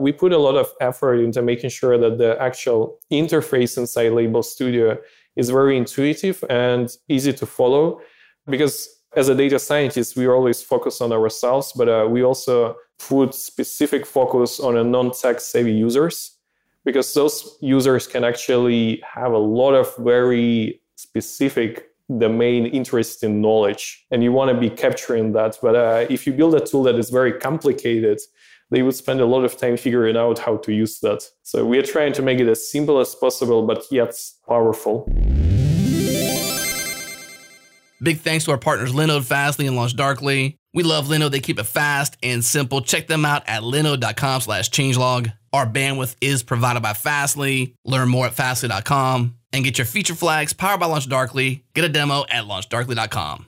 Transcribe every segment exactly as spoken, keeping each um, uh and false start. We put a lot of effort into making sure that the actual interface inside Label Studio is very intuitive and easy to follow. Because as a data scientist, we always focus on ourselves, but uh, we also put specific focus on a non-tech savvy users, because those users can actually have a lot of very specific domain interest in knowledge, and you want to be capturing that. But uh, if you build a tool that is very complicated, they would spend a lot of time figuring out how to use that. So we are trying to make it as simple as possible, but yet powerful. Big thanks to our partners Linode, Fastly, and LaunchDarkly. We love Linode. They keep it fast and simple. Check them out at linode.com slash changelog. Our bandwidth is provided by Fastly. Learn more at fastly dot com and get your feature flags powered by LaunchDarkly. Get a demo at launch darkly dot com.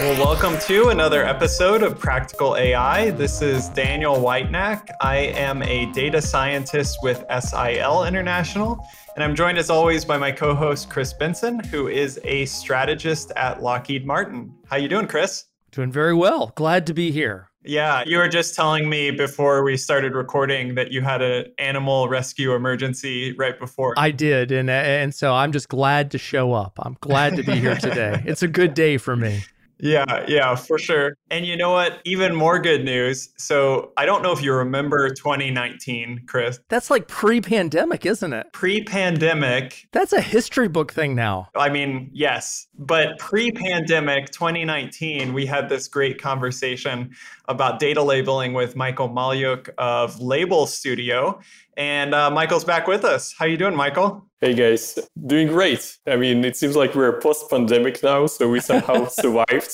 Well, welcome to another episode of Practical A I. This is Daniel Whitenack. I am a data scientist with S I L International, and I'm joined as always by my co-host Chris Benson, who is a strategist at Lockheed Martin. How you doing, Chris? Doing very well. Glad to be here. Yeah, you were just telling me before we started recording that you had an animal rescue emergency right before. I did, and and so I'm just glad to show up. I'm glad to be here today. It's a good day for me. Yeah, yeah, for sure. And you know what? Even more good news. So I don't know if you remember twenty nineteen, Chris. That's like pre-pandemic, isn't it? Pre-pandemic. That's a history book thing now. I mean, yes. But pre-pandemic twenty nineteen, we had this great conversation about data labeling with Michael Malyuk of Label Studio. And uh, Michael's back with us. How you doing, Michael? Hey guys, doing great. I mean, it seems like we're post-pandemic now, so we somehow survived.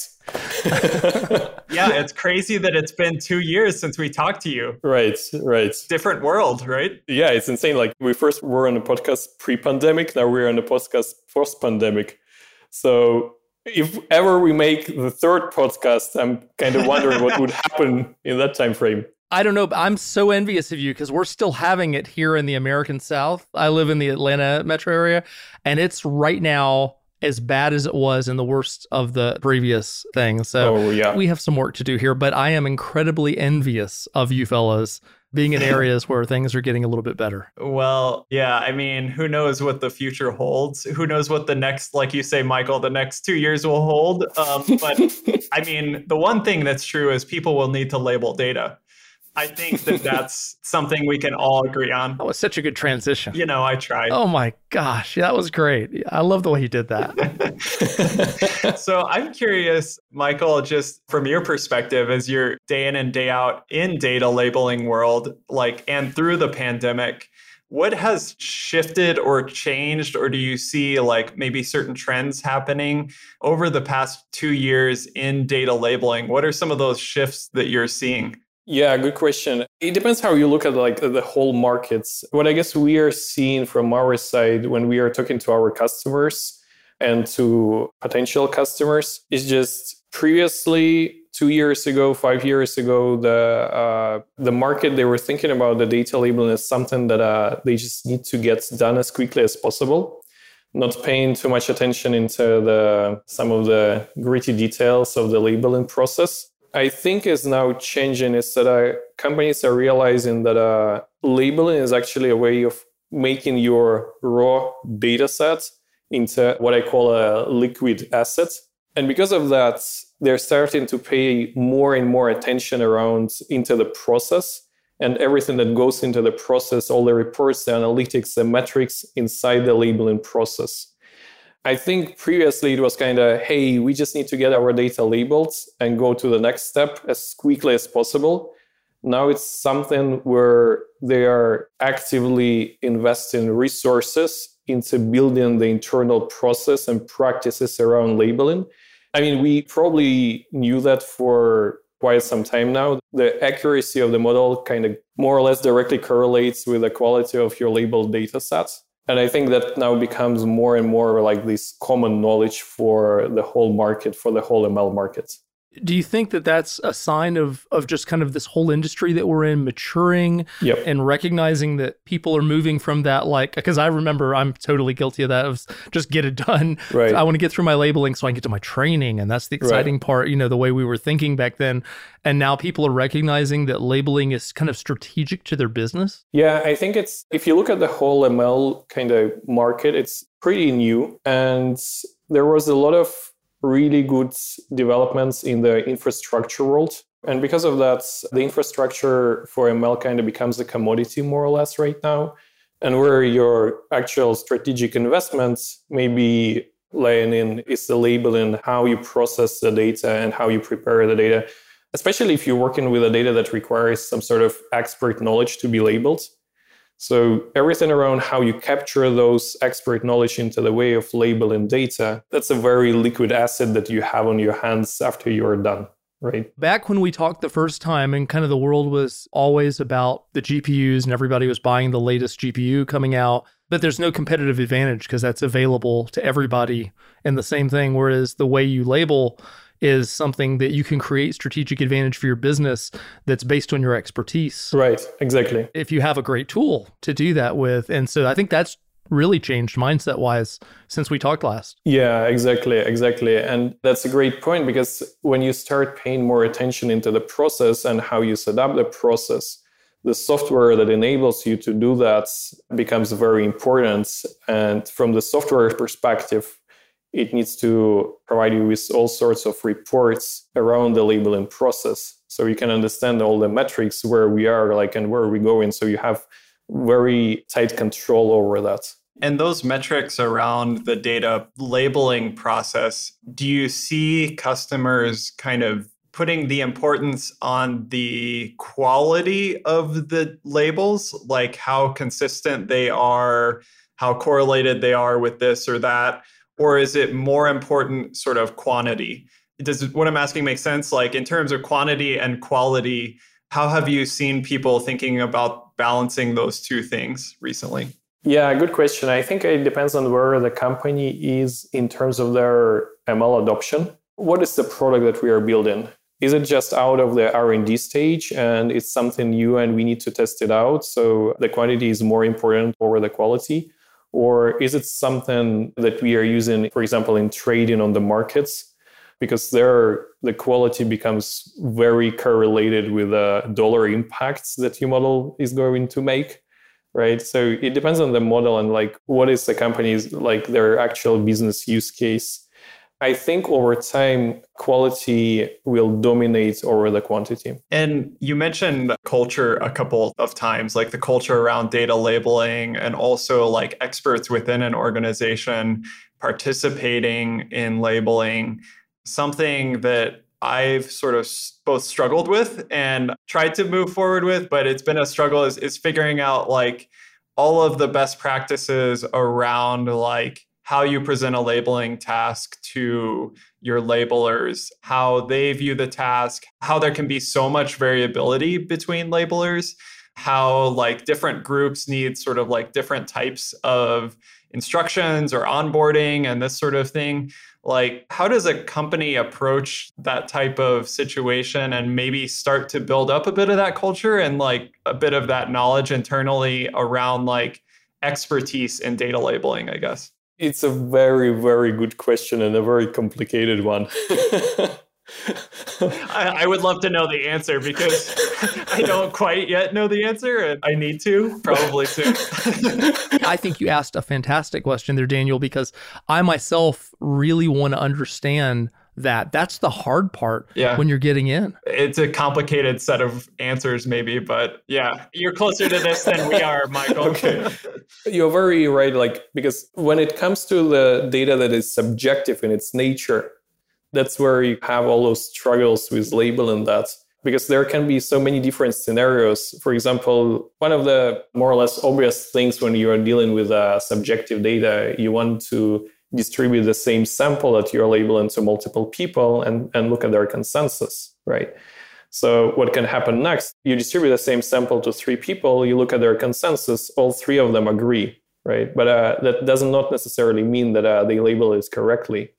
Yeah, it's crazy that it's been two years since we talked to you. Right, right. Different world, right? Yeah, it's insane. Like we first were on a podcast pre-pandemic, now we're on a podcast post-pandemic. So if ever we make the third podcast, I'm kind of wondering what would happen in that time frame. I don't know, but I'm so envious of you because we're still having it here in the American South. I live in the Atlanta metro area, and it's right now as bad as it was in the worst of the previous thing. So oh, yeah. We have some work to do here, but I am incredibly envious of you fellas being in areas where things are getting a little bit better. Well, yeah, I mean, who knows what the future holds? Who knows what the next, like you say, Michael, the next two years will hold? Um, but I mean, the one thing that's true is people will need to label data. I think that that's something we can all agree on. That was such a good transition. You know, I tried. Oh my gosh, that was great. I love the way you did that. So I'm curious, Michael, just from your perspective, as you're day in and day out in data labeling world, like, and through the pandemic, what has shifted or changed, or do you see like maybe certain trends happening over the past two years in data labeling? What are some of those shifts that you're seeing? Yeah, good question. It depends how you look at like the whole markets. What I guess we are seeing from our side when we are talking to our customers and to potential customers is just previously two years ago, five years ago, the uh, the market, they were thinking about the data labeling as something that uh, they just need to get done as quickly as possible, not paying too much attention into the some of the gritty details of the labeling process. I think is now changing is that uh, companies are realizing that uh, labeling is actually a way of making your raw data set into what I call a liquid asset. And because of that, they're starting to pay more and more attention around into the process and everything that goes into the process, all the reports, the analytics, the metrics inside the labeling process. I think previously it was kind of, hey, we just need to get our data labeled and go to the next step as quickly as possible. Now it's something where they are actively investing resources into building the internal process and practices around labeling. I mean, we probably knew that for quite some time now. The accuracy of the model kind of more or less directly correlates with the quality of your labeled data sets. And I think that now becomes more and more like this common knowledge for the whole market, for the whole M L market. Do you think that that's a sign of of just kind of this whole industry that we're in maturing yep. and recognizing that people are moving from that, like, because I remember I'm totally guilty of that, of just get it done. Right. I want to get through my labeling so I can get to my training. And that's the exciting right. part, you know, the way we were thinking back then. And now people are recognizing that labeling is kind of strategic to their business. Yeah, I think it's, if you look at the whole M L kind of market, it's pretty new. And there was a lot of really good developments in the infrastructure world. And because of that, the infrastructure for M L kind of becomes a commodity more or less right now. And where your actual strategic investments may be laying in is the labeling, how you process the data and how you prepare the data, especially if you're working with a data that requires some sort of expert knowledge to be labeled. So everything around how you capture those expert knowledge into the way of labeling data, that's a very liquid asset that you have on your hands after you're done, right? Back when we talked the first time and kind of the world was always about the G P Us and everybody was buying the latest G P U coming out, but there's no competitive advantage because that's available to everybody and the same thing, whereas the way you label is something that you can create strategic advantage for your business that's based on your expertise. Right, exactly. If you have a great tool to do that with. And so I think that's really changed mindset-wise since we talked last. Yeah, exactly, exactly. And that's a great point because when you start paying more attention into the process and how you set up the process, the software that enables you to do that becomes very important. And from the software perspective, it needs to provide you with all sorts of reports around the labeling process so you can understand all the metrics where we are like and where we're going. So you have very tight control over that. And those metrics around the data labeling process, do you see customers kind of putting the importance on the quality of the labels, like how consistent they are, how correlated they are with this or that? Or is it more important sort of quantity? Does what I'm asking make sense? Like in terms of quantity and quality, how have you seen people thinking about balancing those two things recently? Yeah, good question. I think it depends on where the company is in terms of their M L adoption. What is the product that we are building? Is it just out of the R and D stage and it's something new and we need to test it out? So the quantity is more important over the quality. Or is it something that we are using, for example, in trading on the markets? Because there, the quality becomes very correlated with the dollar impacts that your model is going to make, right? So it depends on the model and like what is the company's, like their actual business use case. I think over time, quality will dominate over the quantity. And you mentioned culture a couple of times, like the culture around data labeling and also like experts within an organization participating in labeling, something that I've sort of both struggled with and tried to move forward with, but it's been a struggle is, is figuring out like all of the best practices around like how you present a labeling task to your labelers, how they view the task, how there can be so much variability between labelers. how like different groups need sort of like different types of instructions or onboarding and this sort of thing. Like, how does a company approach that type of situation and maybe start to build up a bit of that culture and like a bit of that knowledge internally around like expertise in data labeling, I guess? It's a very, very good question and a very complicated one. I, I would love to know the answer because I don't quite yet know the answer, and I need to probably soon. I think you asked a fantastic question there, Daniel, because I myself really want to understand that. That's the hard part yeah. when you're getting in. It's a complicated set of answers maybe, but yeah, you're closer to this than we are, Michael. Okay. You're very right, like because when it comes to the data that is subjective in its nature, that's where you have all those struggles with labeling that, because there can be so many different scenarios. For example, one of the more or less obvious things when you are dealing with uh, subjective data, you want to distribute the same sample that you're labeling to multiple people and, and look at their consensus, right? So what can happen next? You distribute the same sample to three people, you look at their consensus, all three of them agree, right? But uh, that does not necessarily mean that uh, they label it correctly,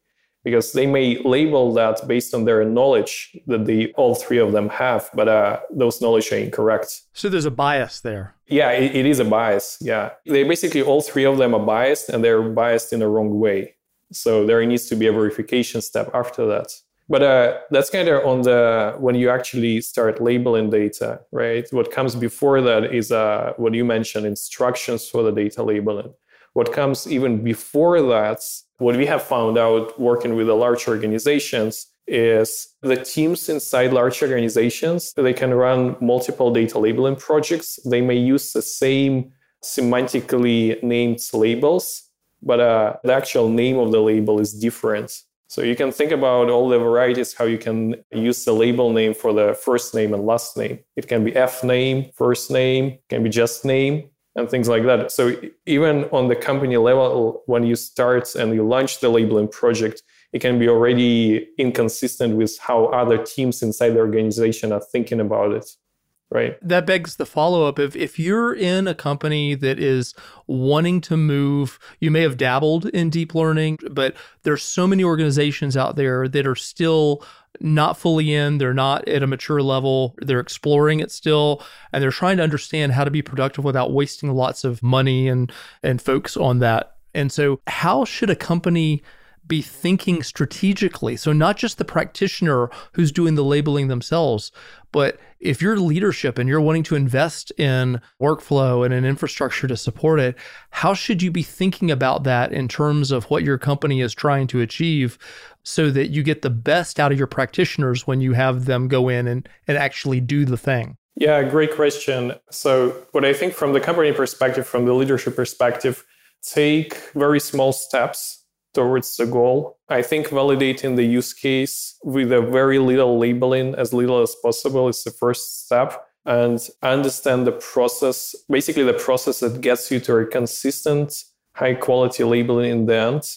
because they may label that based on their knowledge that they, all three of them have, but uh, those knowledge are incorrect. So there's a bias there. Yeah, it, it is a bias, yeah. They basically, all three of them are biased, and they're biased in the wrong way. So there needs to be a verification step after that. But uh, that's kind of on the, when you actually start labeling data, right? What comes before that is uh, what you mentioned, instructions for the data labeling. What comes even before that, what we have found out working with the large organizations is the teams inside large organizations, they can run multiple data labeling projects. They may use the same semantically named labels, but uh, the actual name of the label is different. So you can think about all the varieties, how you can use the label name for the first name and last name. It can be F name, first name, it can be just name, and things like that. So even on the company level, when you start and you launch the labeling project, it can be already inconsistent with how other teams inside the organization are thinking about it, right? That begs the follow-up. If, if you're in a company that is wanting to move, you may have dabbled in deep learning, but there's so many organizations out there that are still not fully in, they're not at a mature level, they're exploring it still, and they're trying to understand how to be productive without wasting lots of money and, and folks on that. And so how should a company be thinking strategically? So not just the practitioner who's doing the labeling themselves, but if you're leadership and you're wanting to invest in workflow and an infrastructure to support it, how should you be thinking about that in terms of what your company is trying to achieve so that you get the best out of your practitioners when you have them go in and, and actually do the thing? Yeah, great question. So what I think from the company perspective, from the leadership perspective, take very small steps towards the goal. I think validating the use case with a very little labeling, as little as possible, is the first step. And understand the process, basically the process that gets you to a consistent, high-quality labeling in the end.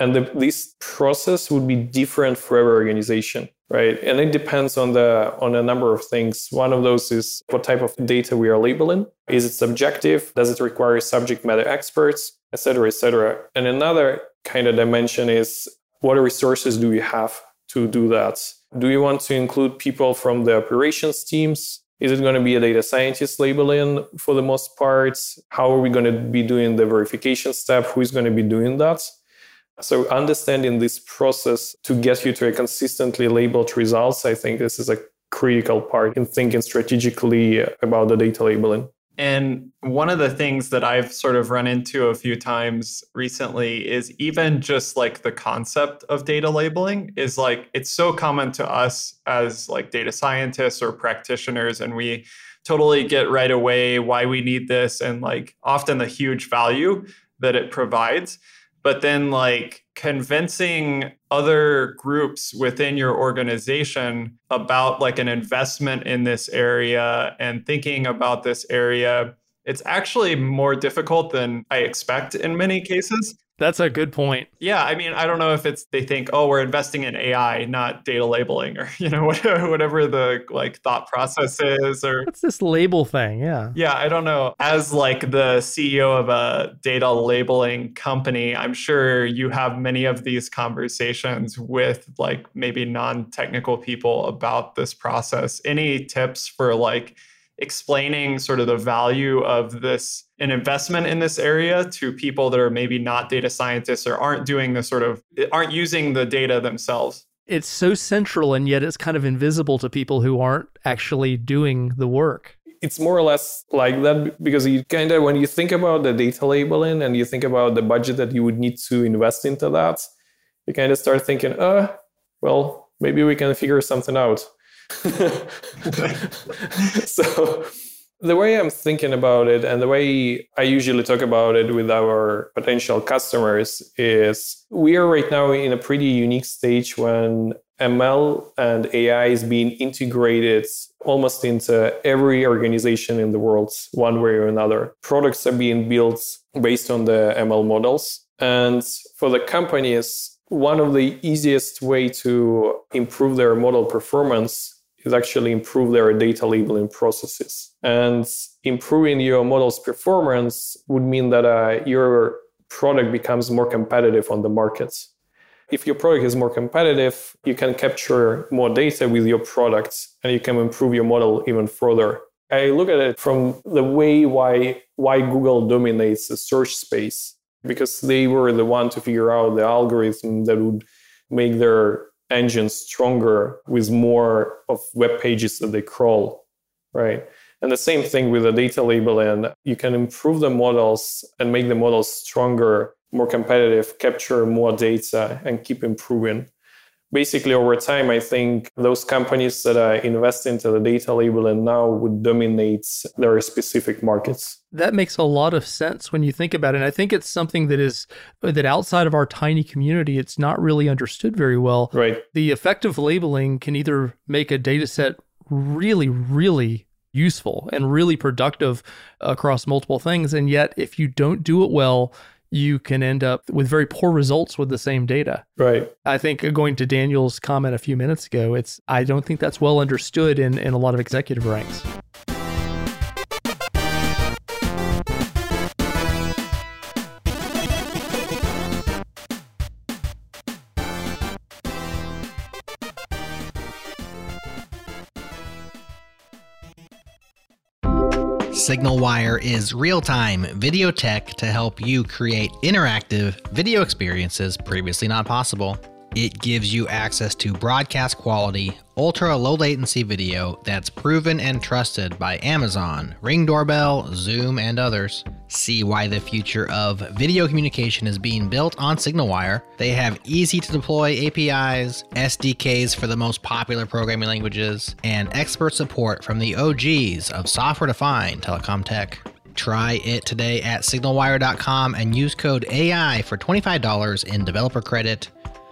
And the, this process would be different for every organization, right? And it depends on the on a number of things. One of those is what type of data we are labeling. Is it subjective? Does it require subject matter experts, et cetera, et cetera? And another kind of dimension is, what resources do you have to do that? Do you want to include people from the operations teams? Is it going to be a data scientist labeling for the most part? How are we going to be doing the verification step? Who is going to be doing that? So understanding this process to get you to a consistently labeled results, I think this is a critical part in thinking strategically about the data labeling. And one of the things that I've sort of run into a few times recently is even just like the concept of data labeling is like, it's so common to us as like data scientists or practitioners, and we totally get right away why we need this and like often the huge value that it provides. But then like convincing other groups within your organization about like an investment in this area and thinking about this area It's actually more difficult than I expect in many cases. That's a good point. Yeah, I mean, I don't know if it's they think, oh, we're investing in A I, not data labeling, or you know, whatever, whatever the like thought process is, or what's this label thing? Yeah, yeah, I don't know. As like the C E O of a data labeling company, I'm sure you have many of these conversations with like maybe non-technical people about this process. Any tips for like explaining sort of the value of this, an investment in this area to people that are maybe not data scientists or aren't doing the sort of, aren't using the data themselves? It's so central and yet it's kind of invisible to people who aren't actually doing the work. It's more or less like that, because you kind of, when you think about the data labeling and you think about the budget that you would need to invest into that, you kind of start thinking, uh, well, maybe we can figure something out. So the way I'm thinking about it and the way I usually talk about it with our potential customers is we are right now in a pretty unique stage when M L and A I is being integrated almost into every organization in the world, one way or another. Products are being built based on the M L models. And for the companies, one of the easiest way to improve their model performance is actually improve their data labeling processes. And improving your model's performance would mean that uh, your product becomes more competitive on the market. If your product is more competitive, you can capture more data with your product and you can improve your model even further. I look at it from the way why, why Google dominates the search space, because they were the one to figure out the algorithm that would make their engine stronger with more of web pages that they crawl, right? And the same thing with the data labeling. You can improve the models and make the models stronger, more competitive, capture more data, and keep improving. Basically, over time, I think those companies that are investing into the data labeling now would dominate their specific markets. That makes a lot of sense when you think about it. And I think it's something that is that outside of our tiny community, it's not really understood very well. Right. The effect of labeling can either make a data set really, really useful and really productive across multiple things. And yet, if you don't do it well, you can end up with very poor results with the same data. Right. I think going to Daniel's comment a few minutes ago, it's I don't think that's well understood in, in a lot of executive ranks. SignalWire is real-time video tech to help you create interactive video experiences previously not possible. It gives you access to broadcast quality, ultra-low latency video that's proven and trusted by Amazon, Ring Doorbell, Zoom, and others. See why the future of video communication is being built on SignalWire. They have easy-to-deploy A P Is, S D Ks for the most popular programming languages, and expert support from the O Gs of software-defined telecom tech. Try it today at signal wire dot com and use code A I for twenty-five dollars in developer credit.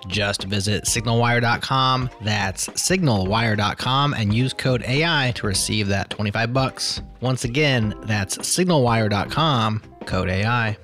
Just visit signal wire dot com, that's signal wire dot com, and use code A I to receive that twenty-five bucks. Once again, that's signal wire dot com, code A I.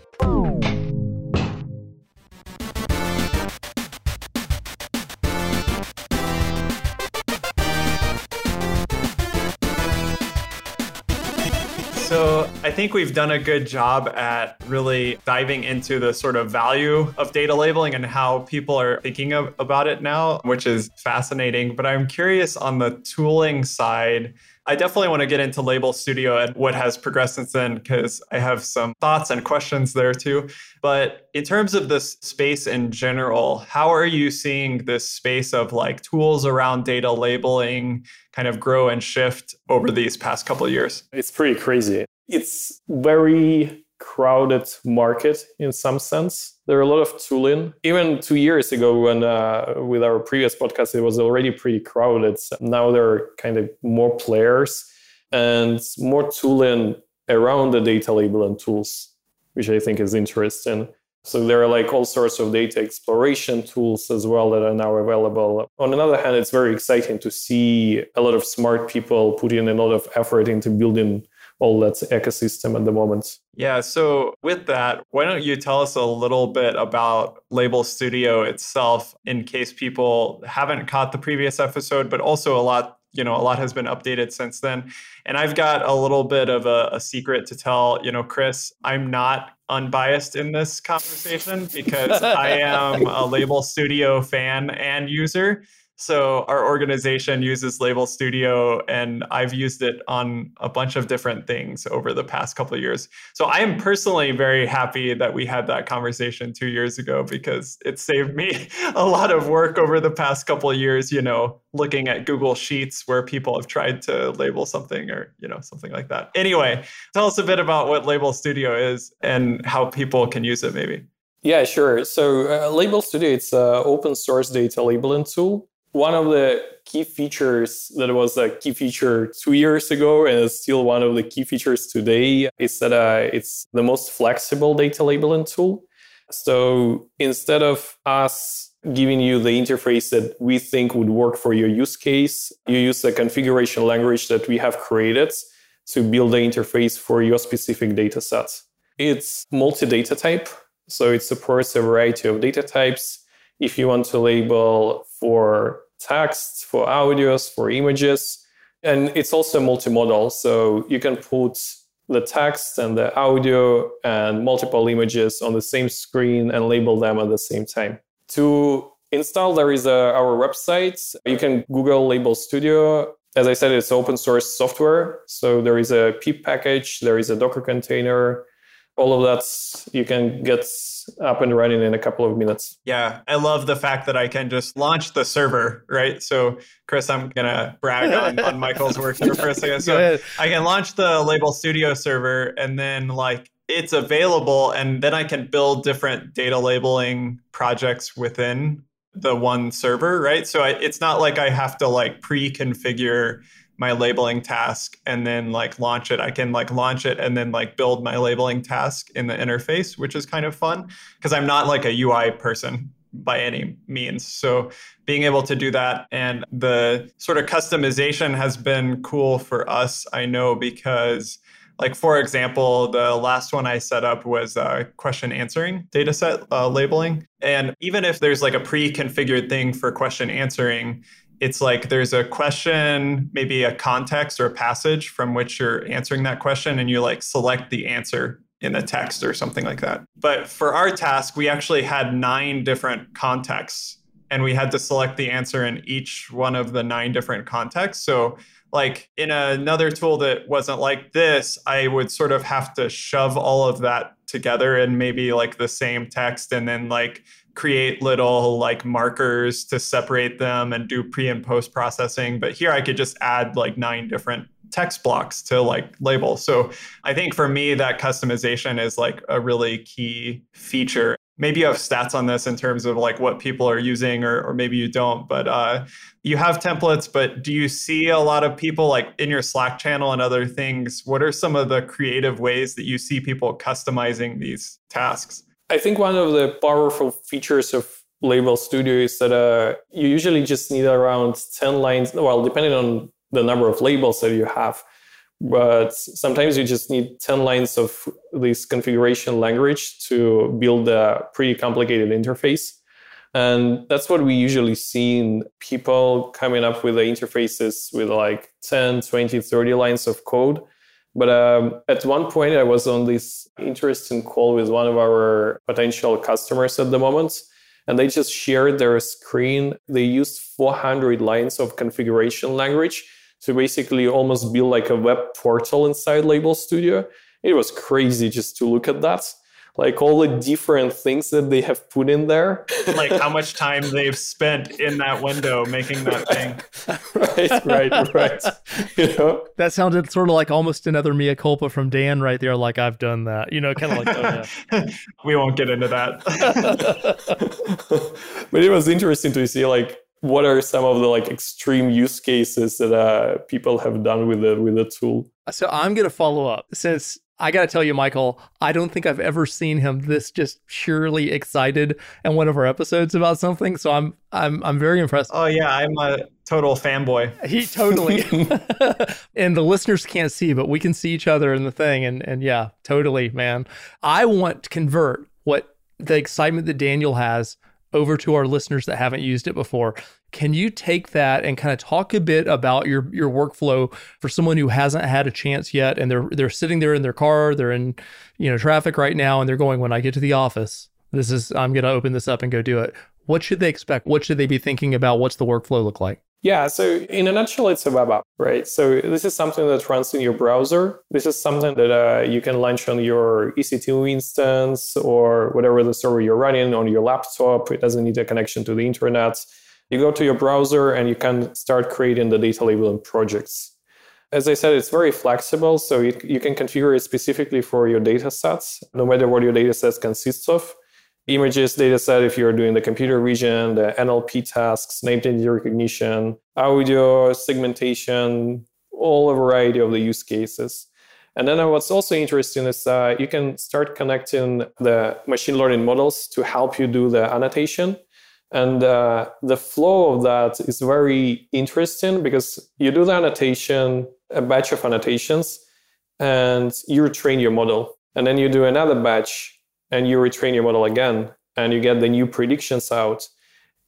So I think we've done a good job at really diving into the sort of value of data labeling and how people are thinking of, about it now, which is fascinating. But I'm curious on the tooling side. I definitely want to get into Label Studio and what has progressed since then, because I have some thoughts and questions there too. But in terms of this space in general, how are you seeing this space of like tools around data labeling kind of grow and shift over these past couple of years? It's pretty crazy. It's very crowded market in some sense. There are a lot of tooling. Even two years ago, when uh, with our previous podcast, it was already pretty crowded. Now there are kind of more players and more tooling around the data labeling tools, which I think is interesting. So there are like all sorts of data exploration tools as well that are now available. On another hand, it's very exciting to see a lot of smart people putting a lot of effort into building all that ecosystem at the moment. Yeah, so with that, why don't you tell us a little bit about Label Studio itself in case people haven't caught the previous episode, but also a lot, you know, a lot has been updated since then. And I've got a little bit of a, a secret to tell, you know, Chris, I'm not unbiased in this conversation because I am a Label Studio fan and user. So our organization uses Label Studio, and I've used it on a bunch of different things over the past couple of years. So I am personally very happy that we had that conversation two years ago because it saved me a lot of work over the past couple of years, you know, looking at Google Sheets where people have tried to label something or, you know, something like that. Anyway, tell us a bit about what Label Studio is and how people can use it maybe. Yeah, sure. So uh, Label Studio, it's an open source data labeling tool. One of the key features that was a key feature two years ago and is still one of the key features today is that uh, it's the most flexible data labeling tool. So instead of us giving you the interface that we think would work for your use case, you use the configuration language that we have created to build the interface for your specific data sets. It's multi-data type, so it supports a variety of data types. If you want to label for text, for audios, for images, and it's also multimodal. So you can put the text and the audio and multiple images on the same screen and label them at the same time. To install, there is a, our website. You can Google Label Studio. As I said, it's open source software. So there is a pip package, there is a Docker container. All of that you can get up and running in a couple of minutes. Yeah, I love the fact that I can just launch the server, right? So, Chris, I'm going to brag on, on Michael's work here for a second. So I can launch the Label Studio server and then like it's available and then I can build different data labeling projects within the one server, right? So I, it's not like I have to like pre-configure my labeling task and then like launch it. I can like launch it and then like build my labeling task in the interface, which is kind of fun because I'm not like a U I person by any means. So being able to do that and the sort of customization has been cool for us, I know, because like, for example, the last one I set up was uh, question answering dataset uh, labeling. And even if there's like a pre-configured thing for question answering, it's like there's a question, maybe a context or a passage from which you're answering that question and you like select the answer in the text or something like that. But for our task, we actually had nine different contexts and we had to select the answer in each one of the nine different contexts. So like in another tool that wasn't like this, I would sort of have to shove all of that together in maybe like the same text and then like create little like markers to separate them and do pre and post processing. But here I could just add like nine different text blocks to like label. So I think for me, that customization is like a really key feature. Maybe you have stats on this in terms of like what people are using or, or maybe you don't, but uh, you have templates, but do you see a lot of people like in your Slack channel and other things? What are some of the creative ways that you see people customizing these tasks? I think one of the powerful features of Label Studio is that uh, you usually just need around ten lines, well, depending on the number of labels that you have. But sometimes you just need ten lines of this configuration language to build a pretty complicated interface. And that's what we usually see in people coming up with the interfaces with like ten, twenty, thirty lines of code. But um, at one point, I was on this interesting call with one of our potential customers at the moment, and they just shared their screen. They used four hundred lines of configuration language to basically almost build like a web portal inside Label Studio. It was crazy just to look at that. Like all the different things that they have put in there. Like how much time they've spent in that window making that thing. Right, right, right. You know? That sounded sort of like almost another mea culpa from Dan right there. Like I've done that, you know, kind of like, oh, yeah. We won't get into that. But it was interesting to see like, what are some of the like extreme use cases that uh, people have done with the, with the tool? So I'm going to follow up since I got to tell you, Michael, I don't think I've ever seen him this just purely excited in one of our episodes about something. So I'm I'm I'm very impressed. Oh yeah, I'm a total fanboy. He totally. And the listeners can't see, but we can see each other in the thing. And and yeah, totally, man. I want to convert what the excitement that Daniel has over to our listeners that haven't used it before. Can you take that and kind of talk a bit about your your workflow for someone who hasn't had a chance yet, and they're they're sitting there in their car, they're in you know traffic right now, and they're going, when I get to the office, this is I'm going to open this up and go do it. What should they expect? What should they be thinking about? What's the workflow look like? Yeah, so in a nutshell, it's a web app, right? So this is something that runs in your browser. This is something that uh, you can launch on your E C two instance or whatever the server you're running on your laptop. It doesn't need a connection to the internet. You go to your browser and you can start creating the data labeling projects. As I said, it's very flexible, so you, you can configure it specifically for your data sets, no matter what your data sets consists of. Images data set, if you're doing the computer vision, the N L P tasks, name entity recognition, audio, segmentation, all a variety of the use cases. And then what's also interesting is uh, you can start connecting the machine learning models to help you do the annotation. And uh, the flow of that is very interesting because you do the annotation, a batch of annotations, and you retrain your model. And then you do another batch, and you retrain your model again, and you get the new predictions out,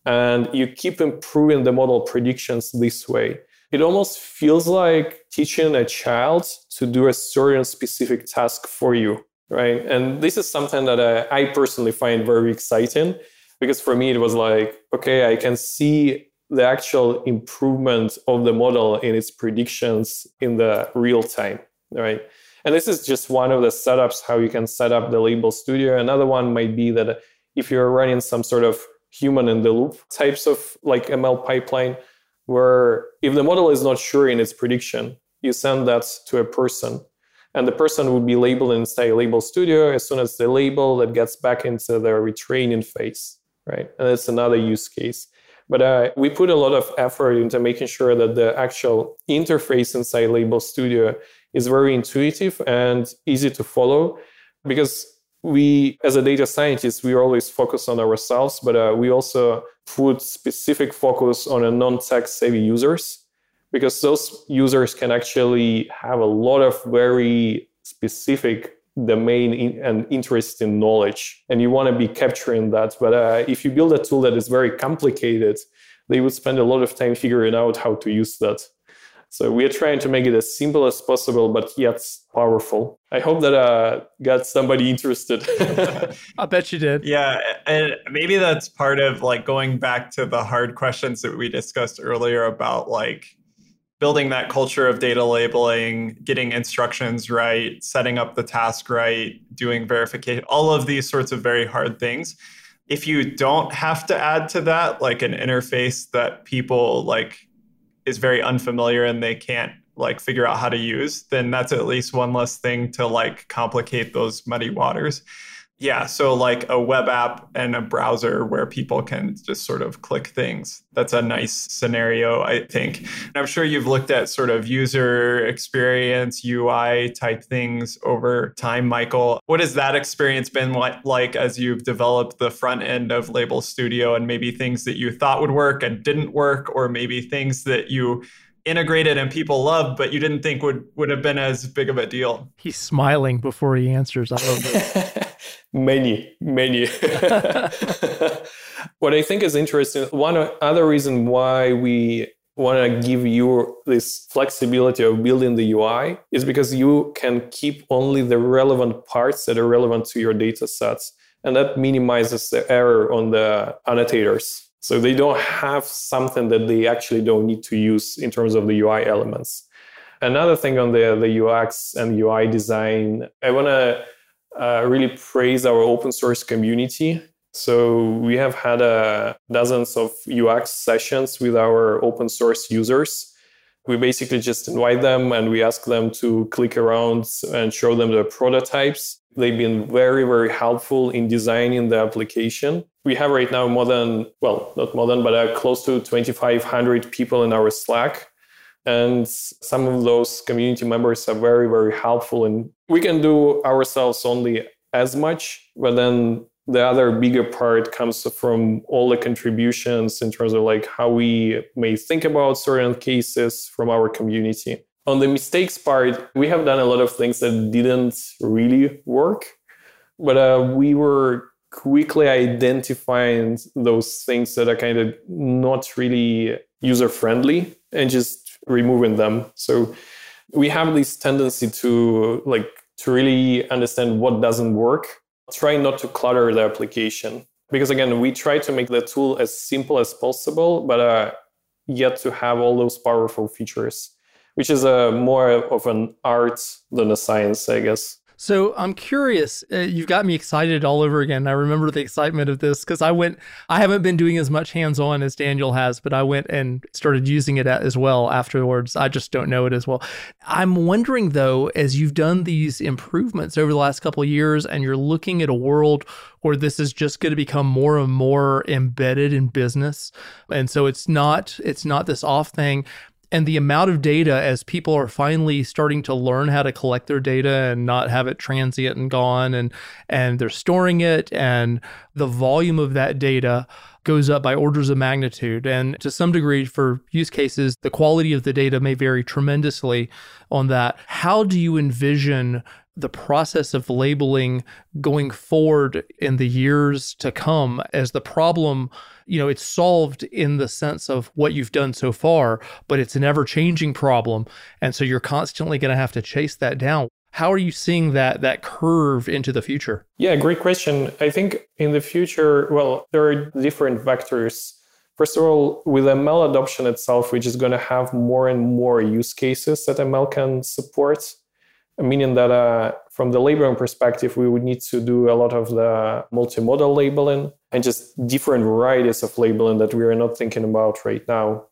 and you keep improving the model predictions this way. It almost feels like teaching a child to do a certain specific task for you, right? And this is something that uh, I personally find very exciting, because for me, it was like, okay, I can see the actual improvement of the model in its predictions in the real time, right? And this is just one of the setups, how you can set up the Label Studio. Another one might be that if you're running some sort of human in the loop types of like M L pipeline, where if the model is not sure in its prediction, you send that to a person. And the person would be labeled in, say, Label Studio. As soon as they label, that gets back into the retraining phase, right? And that's another use case. But uh, we put a lot of effort into making sure that the actual interface inside Label Studio is very intuitive and easy to follow, because we, as a data scientist, we always focus on ourselves, but uh, we also put specific focus on a non-tech savvy users, because those users can actually have a lot of very specific domain in, and interesting knowledge, and you want to be capturing that. But uh, if you build a tool that is very complicated, they would spend a lot of time figuring out how to use that. So we are trying to make it as simple as possible, but yet powerful. I hope that uh, got somebody interested. I bet you did. Yeah, and maybe that's part of like going back to the hard questions that we discussed earlier about like building that culture of data labeling, getting instructions right, setting up the task right, doing verification, all of these sorts of very hard things. If you don't have to add to that, like an interface that people like is very unfamiliar and they can't like figure out how to use, then that's at least one less thing to like complicate those muddy waters. Yeah, so like a web app and a browser where people can just sort of click things. That's a nice scenario, I think. And I'm sure you've looked at sort of user experience, U I type things over time, Michael. What has that experience been like as you've developed the front end of Label Studio, and maybe things that you thought would work and didn't work, or maybe things that you integrated and people love, but you didn't think would, would have been as big of a deal? He's smiling before he answers. I love this. Many, many. What I think is interesting, one other reason why we want to give you this flexibility of building the U I is because you can keep only the relevant parts that are relevant to your data sets. And that minimizes the error on the annotators. So they don't have something that they actually don't need to use in terms of the U I elements. Another thing on the, the U X and U I design, I want to Uh, really praise our open source community. So we have had uh, dozens of U X sessions with our open source users. We basically just invite them and we ask them to click around and show them their prototypes. They've been very, very helpful in designing the application. We have right now more than, well, not more than, but uh, close to twenty-five hundred people in our Slack. And some of those community members are very, very helpful. And we can do ourselves only as much, but then the other bigger part comes from all the contributions in terms of like how we may think about certain cases from our community. On the mistakes part, we have done a lot of things that didn't really work, but uh, we were quickly identifying those things that are kind of not really user-friendly and just removing them. So we have this tendency to like to really understand what doesn't work. Try not to clutter the application. Because again, we try to make the tool as simple as possible, but uh, yet to have all those powerful features, which is a, more of an art than a science, I guess. So I'm curious, uh, you've got me excited all over again. I remember the excitement of this because I went, I haven't been doing as much hands-on as Daniel has, but I went and started using it as well afterwards. I just don't know it as well. I'm wondering though, as you've done these improvements over the last couple of years and you're looking at a world where this is just going to become more and more embedded in business. And so it's not, it's not this off thing. And the amount of data as people are finally starting to learn how to collect their data and not have it transient and gone and and they're storing it and the volume of that data goes up by orders of magnitude. And to some degree for use cases, the quality of the data may vary tremendously on that. How do you envision the process of labeling going forward in the years to come as the problem, you know, it's solved in the sense of what you've done so far, but it's an ever-changing problem. And so you're constantly going to have to chase that down. How are you seeing that that curve into the future? Yeah, great question. I think in the future, well, there are different vectors. First of all, with M L adoption itself, which is going to have more and more use cases that M L can support. Meaning that uh, from the labeling perspective, we would need to do a lot of the multimodal labeling and just different varieties of labeling that we are not thinking about right now.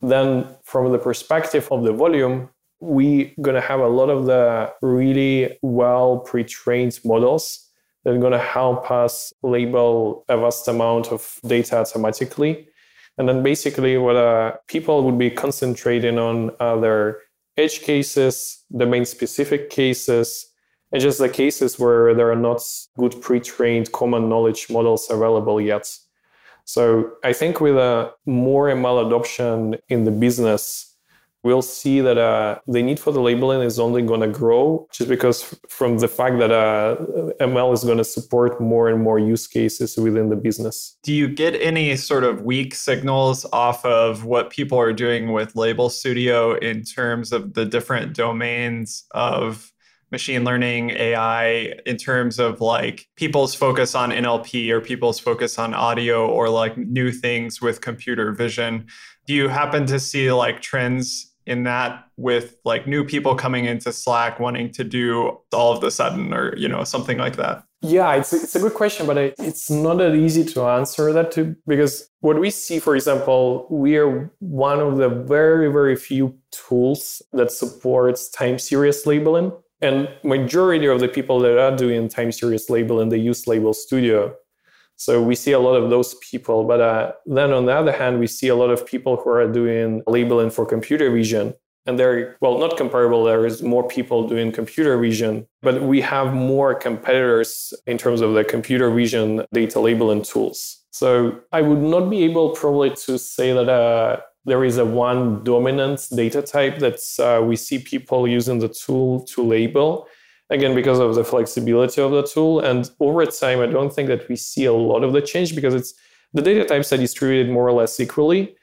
Then from the perspective of the volume, we're going to have a lot of the really well pre-trained models that are going to help us label a vast amount of data automatically. And then basically what uh, people would be concentrating on are their edge cases, domain-specific cases, and just the cases where there are not good pre-trained common knowledge models available yet. So I think with a more M L adoption in the business, we'll see that uh, the need for the labeling is only going to grow just because from the fact that uh, M L is going to support more and more use cases within the business. Do you get any sort of weak signals off of what people are doing with Label Studio in terms of the different domains of machine learning, A I, in terms of like people's focus on N L P or people's focus on audio or like new things with computer vision? Do you happen to see like trends in that with like new people coming into Slack wanting to do all of the sudden or, you know, something like that? Yeah, it's a, it's a good question, but I, it's not that easy to answer that too, because what we see, for example, we are one of the very, very few tools that supports time series labeling. And majority of the people that are doing time series labeling, they use Label Studio. So we see a lot of those people. But uh, then on the other hand, we see a lot of people who are doing labeling for computer vision. And they're, well, not comparable. There is more people doing computer vision. But we have more competitors in terms of the computer vision data labeling tools. So I would not be able probably to say that uh, there is a one dominant data type that uh, we see people using the tool to label. Again, because of the flexibility of the tool. And over time, I don't think that we see a lot of the change because it's the data types are distributed more or less equally,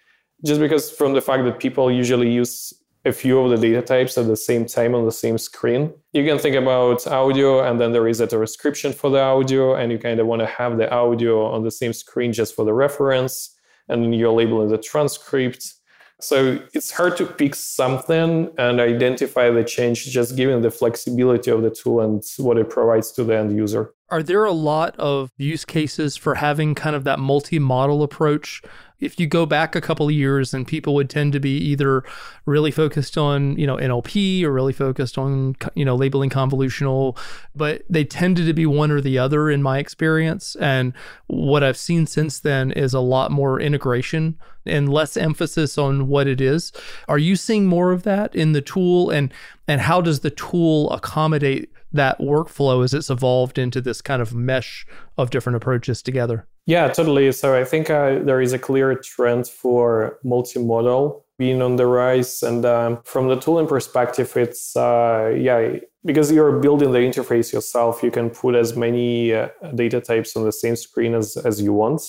just because from the fact that people usually use a few of the data types at the same time on the same screen. You can think about audio, and then there is a transcription for the audio, and you kind of want to have the audio on the same screen just for the reference, and then you're labeling the transcript. So it's hard to pick something and identify the change just given the flexibility of the tool and what it provides to the end user. Are there a lot of use cases for having kind of that multi-model approach If you go back a couple of years, and people would tend to be either really focused on, you know, N L P or really focused on, you know, labeling convolutional, but they tended to be one or the other in my experience. And what I've seen since then is a lot more integration and less emphasis on what it is. Are you seeing more of that in the tool, and and how does the tool accommodate that workflow as it's evolved into this kind of mesh of different approaches together? Yeah, totally. So I think uh, there is a clear trend for multimodal being on the rise. And um, from the tooling perspective, it's, uh, yeah, because you're building the interface yourself, you can put as many uh, data types on the same screen as, as you want.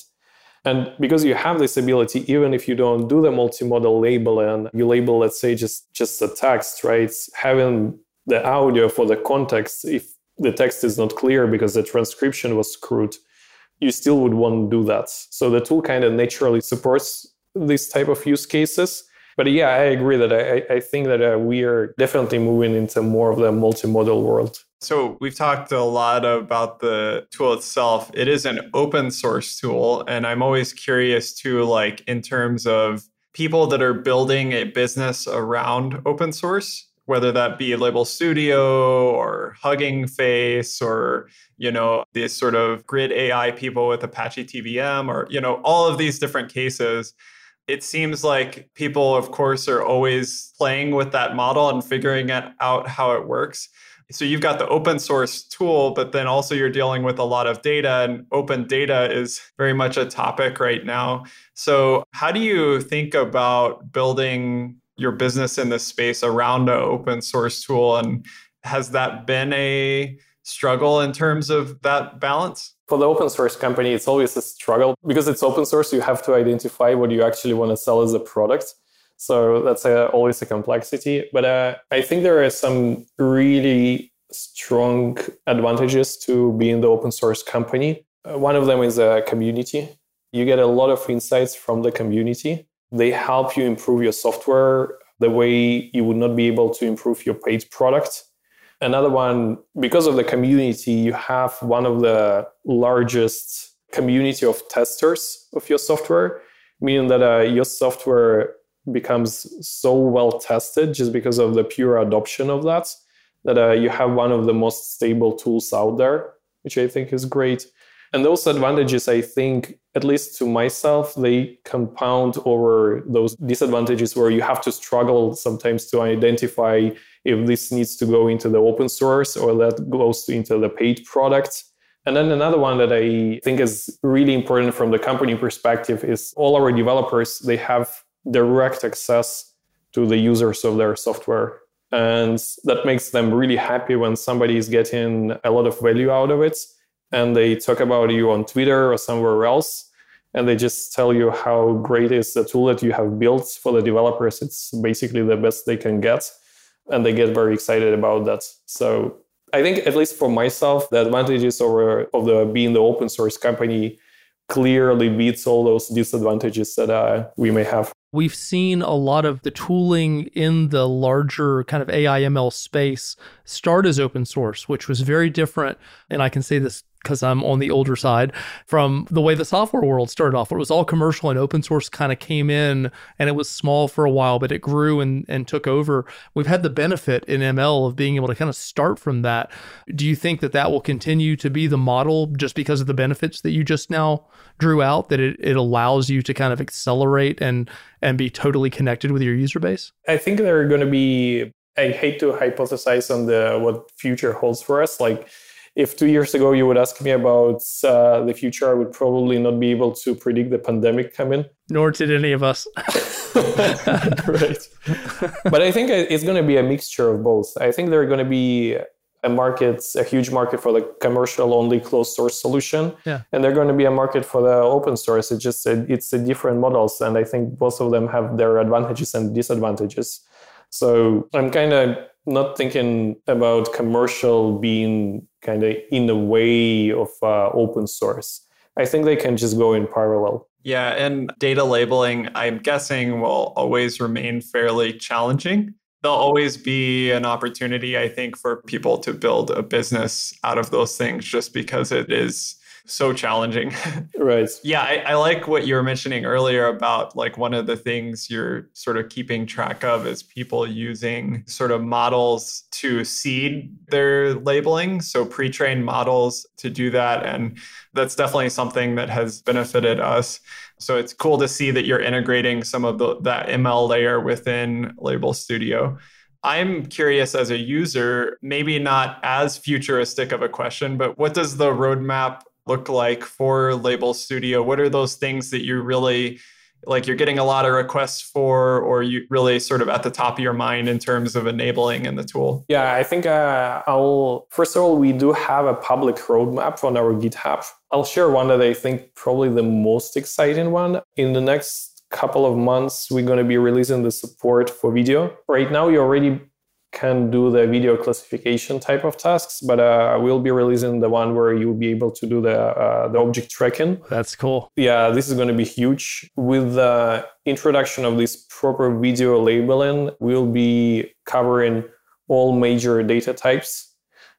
And because you have this ability, even if you don't do the multimodal label and you label, let's say, just, just the text, right? Having the audio for the context, if the text is not clear because the transcription was screwed, you still would want to do that. So the tool kind of naturally supports this type of use cases. But yeah, I agree that I, I think that uh, we are definitely moving into more of the multimodal world. So we've talked a lot about the tool itself. It is an open source tool. And I'm always curious too, like in terms of people that are building a business around open source, whether that be Label Studio or Hugging Face or, you know, these sort of grid A I people with Apache T V M or, you know, all of these different cases. It seems like people, of course, are always playing with that model and figuring out how it works. So you've got the open source tool, but then also you're dealing with a lot of data, and open data is very much a topic right now. So how do you think about building your business in this space around an open source tool? And has that been a struggle in terms of that balance? For the open source company, it's always a struggle. Because it's open source, you have to identify what you actually want to sell as a product. So that's a, always a complexity. But uh, I think there are some really strong advantages to being the open source company. Uh, one of them is a community. You get a lot of insights from the community. They help you improve your software the way you would not be able to improve your paid product. Another one, because of the community, you have one of the largest community of testers of your software, meaning that uh, your software becomes so well tested just because of the pure adoption of that, that uh, you have one of the most stable tools out there, which I think is great. And those advantages, I think, at least to myself, they compound over those disadvantages where you have to struggle sometimes to identify if this needs to go into the open source or that goes into the paid product. And then another one that I think is really important from the company perspective is all our developers, they have direct access to the users of their software. And that makes them really happy when somebody is getting a lot of value out of it. And they talk about you on Twitter or somewhere else, and they just tell you how great is the tool that you have built. For the developers, it's basically the best they can get, and they get very excited about that. So I think, at least for myself, the advantages over, of the being the open source company clearly beats all those disadvantages that uh, we may have. We've seen a lot of the tooling in the larger kind of A I M L space start as open source, which was very different. And I can say this because I'm on the older side, from the way the software world started off, where it was all commercial and open source kind of came in, and it was small for a while, but it grew and, and took over. We've had the benefit in M L of being able to kind of start from that. Do you think that that will continue to be the model just because of the benefits that you just now drew out, that it, it allows you to kind of accelerate and, and be totally connected with your user base? I think there are going to be, I hate to hypothesize on the what future holds for us. Like, if two years ago you would ask me about uh, the future, I would probably not be able to predict the pandemic coming. Nor did any of us. Right. But I think it's going to be a mixture of both. I think there are going to be a market, a huge market for the commercial-only closed-source solution. Yeah. And there's going to be a market for the open source. It's just a, it's a different models. And I think both of them have their advantages and disadvantages. So I'm kind of not thinking about commercial being kind of in the way of uh, open source. I think they can just go in parallel. Yeah, and data labeling, I'm guessing, will always remain fairly challenging. There'll always be an opportunity, I think, for people to build a business out of those things just because it is so challenging. Right. Yeah, I, I like what you were mentioning earlier about like one of the things you're sort of keeping track of is people using sort of models to seed their labeling. So pre-trained models to do that. And that's definitely something that has benefited us. So it's cool to see that you're integrating some of the, that M L layer within Label Studio. I'm curious as a user, maybe not as futuristic of a question, but what does the roadmap look like for Label Studio? What are those things that you really, like you're getting a lot of requests for, or you really sort of at the top of your mind in terms of enabling in the tool? Yeah, I think uh, I'll, first of all, we do have a public roadmap on our GitHub. I'll share one that I think probably the most exciting one. In the next couple of months, we're going to be releasing the support for video. Right now, you already can do the video classification type of tasks, but uh, we'll be releasing the one where you'll be able to do the uh, the object tracking. That's cool. Yeah, this is going to be huge. With the introduction of this proper video labeling, we'll be covering all major data types.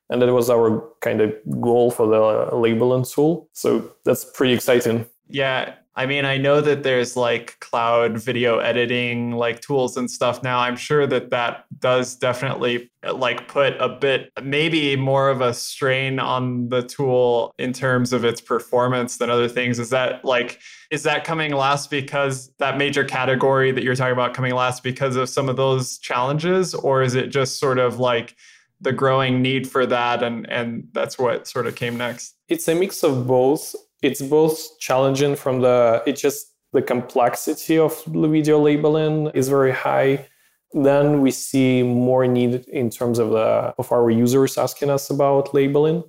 And that was our kind of goal for the labeling tool. So that's pretty exciting. Yeah. I mean, I know that there's like cloud video editing, like tools and stuff now. I'm sure that that does definitely like put a bit, maybe more of a strain on the tool in terms of its performance than other things. Is that like, is that coming last because that major category that you're talking about coming last because of some of those challenges? Or is it just sort of like the growing need for that? And, and that's what sort of came next? It's a mix of both. It's both challenging from the, it's just the complexity of the video labeling is very high. Then we see more need in terms of the of our users asking us about labeling.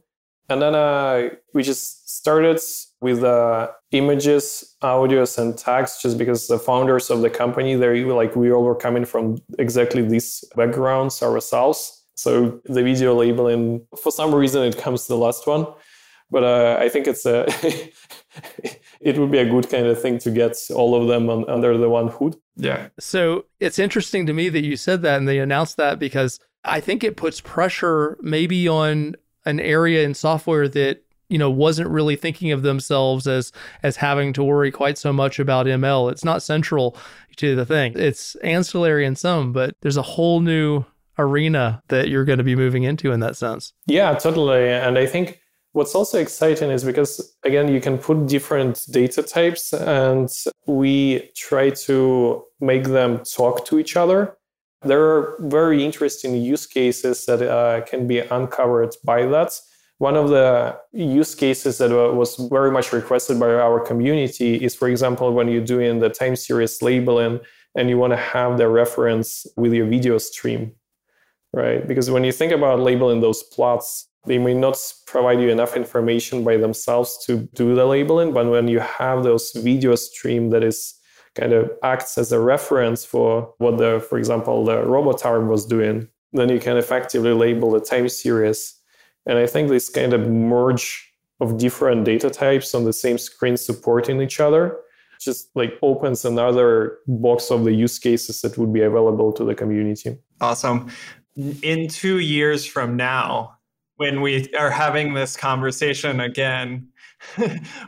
And then uh, we just started with uh, images, audios, and text, just because the founders of the company, they're like, we all were coming from exactly these backgrounds ourselves. So the video labeling, for some reason, it comes to the last one. But uh, I think it's a it would be a good kind of thing to get all of them on, under the one hood. Yeah. So it's interesting to me that you said that and they announced that, because I think it puts pressure maybe on an area in software that, you know, wasn't really thinking of themselves as as having to worry quite so much about M L. It's not central to the thing. It's ancillary in some, but there's a whole new arena that you're going to be moving into in that sense. Yeah, totally. And I think what's also exciting is because, again, you can put different data types and we try to make them talk to each other. There are very interesting use cases that uh, can be uncovered by that. One of the use cases that was very much requested by our community is, for example, when you're doing the time series labeling and you want to have the reference with your video stream, right? Because when you think about labeling those plots, they may not provide you enough information by themselves to do the labeling, but when you have those video stream that is kind of acts as a reference for what the, for example, the robot arm was doing, then you can effectively label the time series. And I think this kind of merge of different data types on the same screen supporting each other just like opens another box of the use cases that would be available to the community. Awesome. In two years from now, when we are having this conversation again,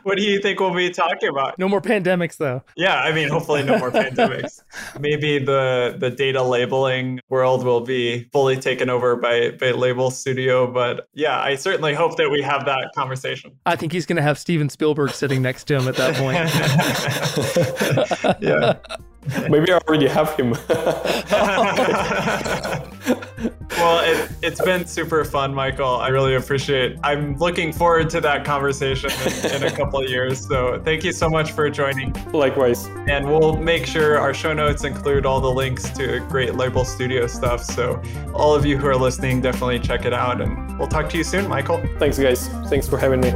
what do you think we'll be talking about? No more pandemics, though. Yeah, I mean, hopefully no more pandemics. Maybe the, the data labeling world will be fully taken over by, by Label Studio. But yeah, I certainly hope that we have that conversation. I think he's going to have Steven Spielberg sitting next to him at that point. Yeah. Maybe I already have him. Well, it, it's been super fun, Michael. I really appreciate it. I'm looking forward to that conversation in, in a couple of years. So thank you so much for joining. Likewise. And we'll make sure our show notes include all the links to great Label Studio stuff. So all of you who are listening, definitely check it out. And we'll talk to you soon, Michael. Thanks, guys. Thanks for having me.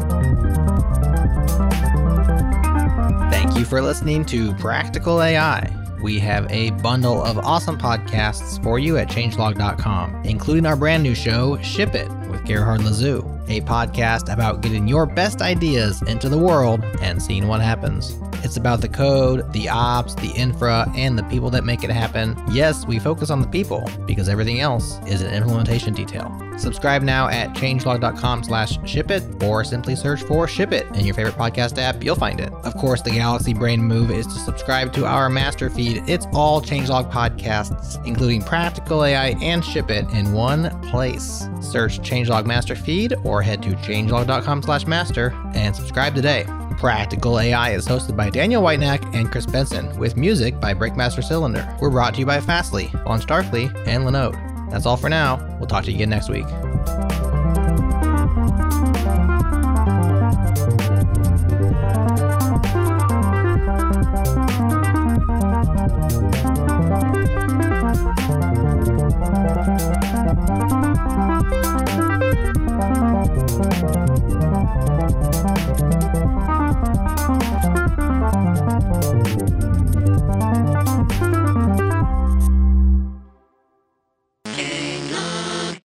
Thank you for listening to Practical A I. We have a bundle of awesome podcasts for you at changelog dot com, including our brand new show, Ship It, with Gerhard Lezou, a podcast about getting your best ideas into the world and seeing what happens. It's about the code, the ops, the infra, and the people that make it happen. Yes, we focus on the people because everything else is an implementation detail. Subscribe now at changelog dot com slash ship it or simply search for Ship It in your favorite podcast app. You'll find it. Of course, the Galaxy Brain move is to subscribe to our master feed. It's all Changelog podcasts, including Practical A I and Ship It in one place. Search Changelog Master Feed or head to changelog dot com slash master and subscribe today. Practical A I is hosted by Daniel Whitenack and Chris Benson with music by Breakmaster Cylinder. We're brought to you by Fastly, LaunchDarkly, and Linode. That's all for now. We'll talk to you again next week.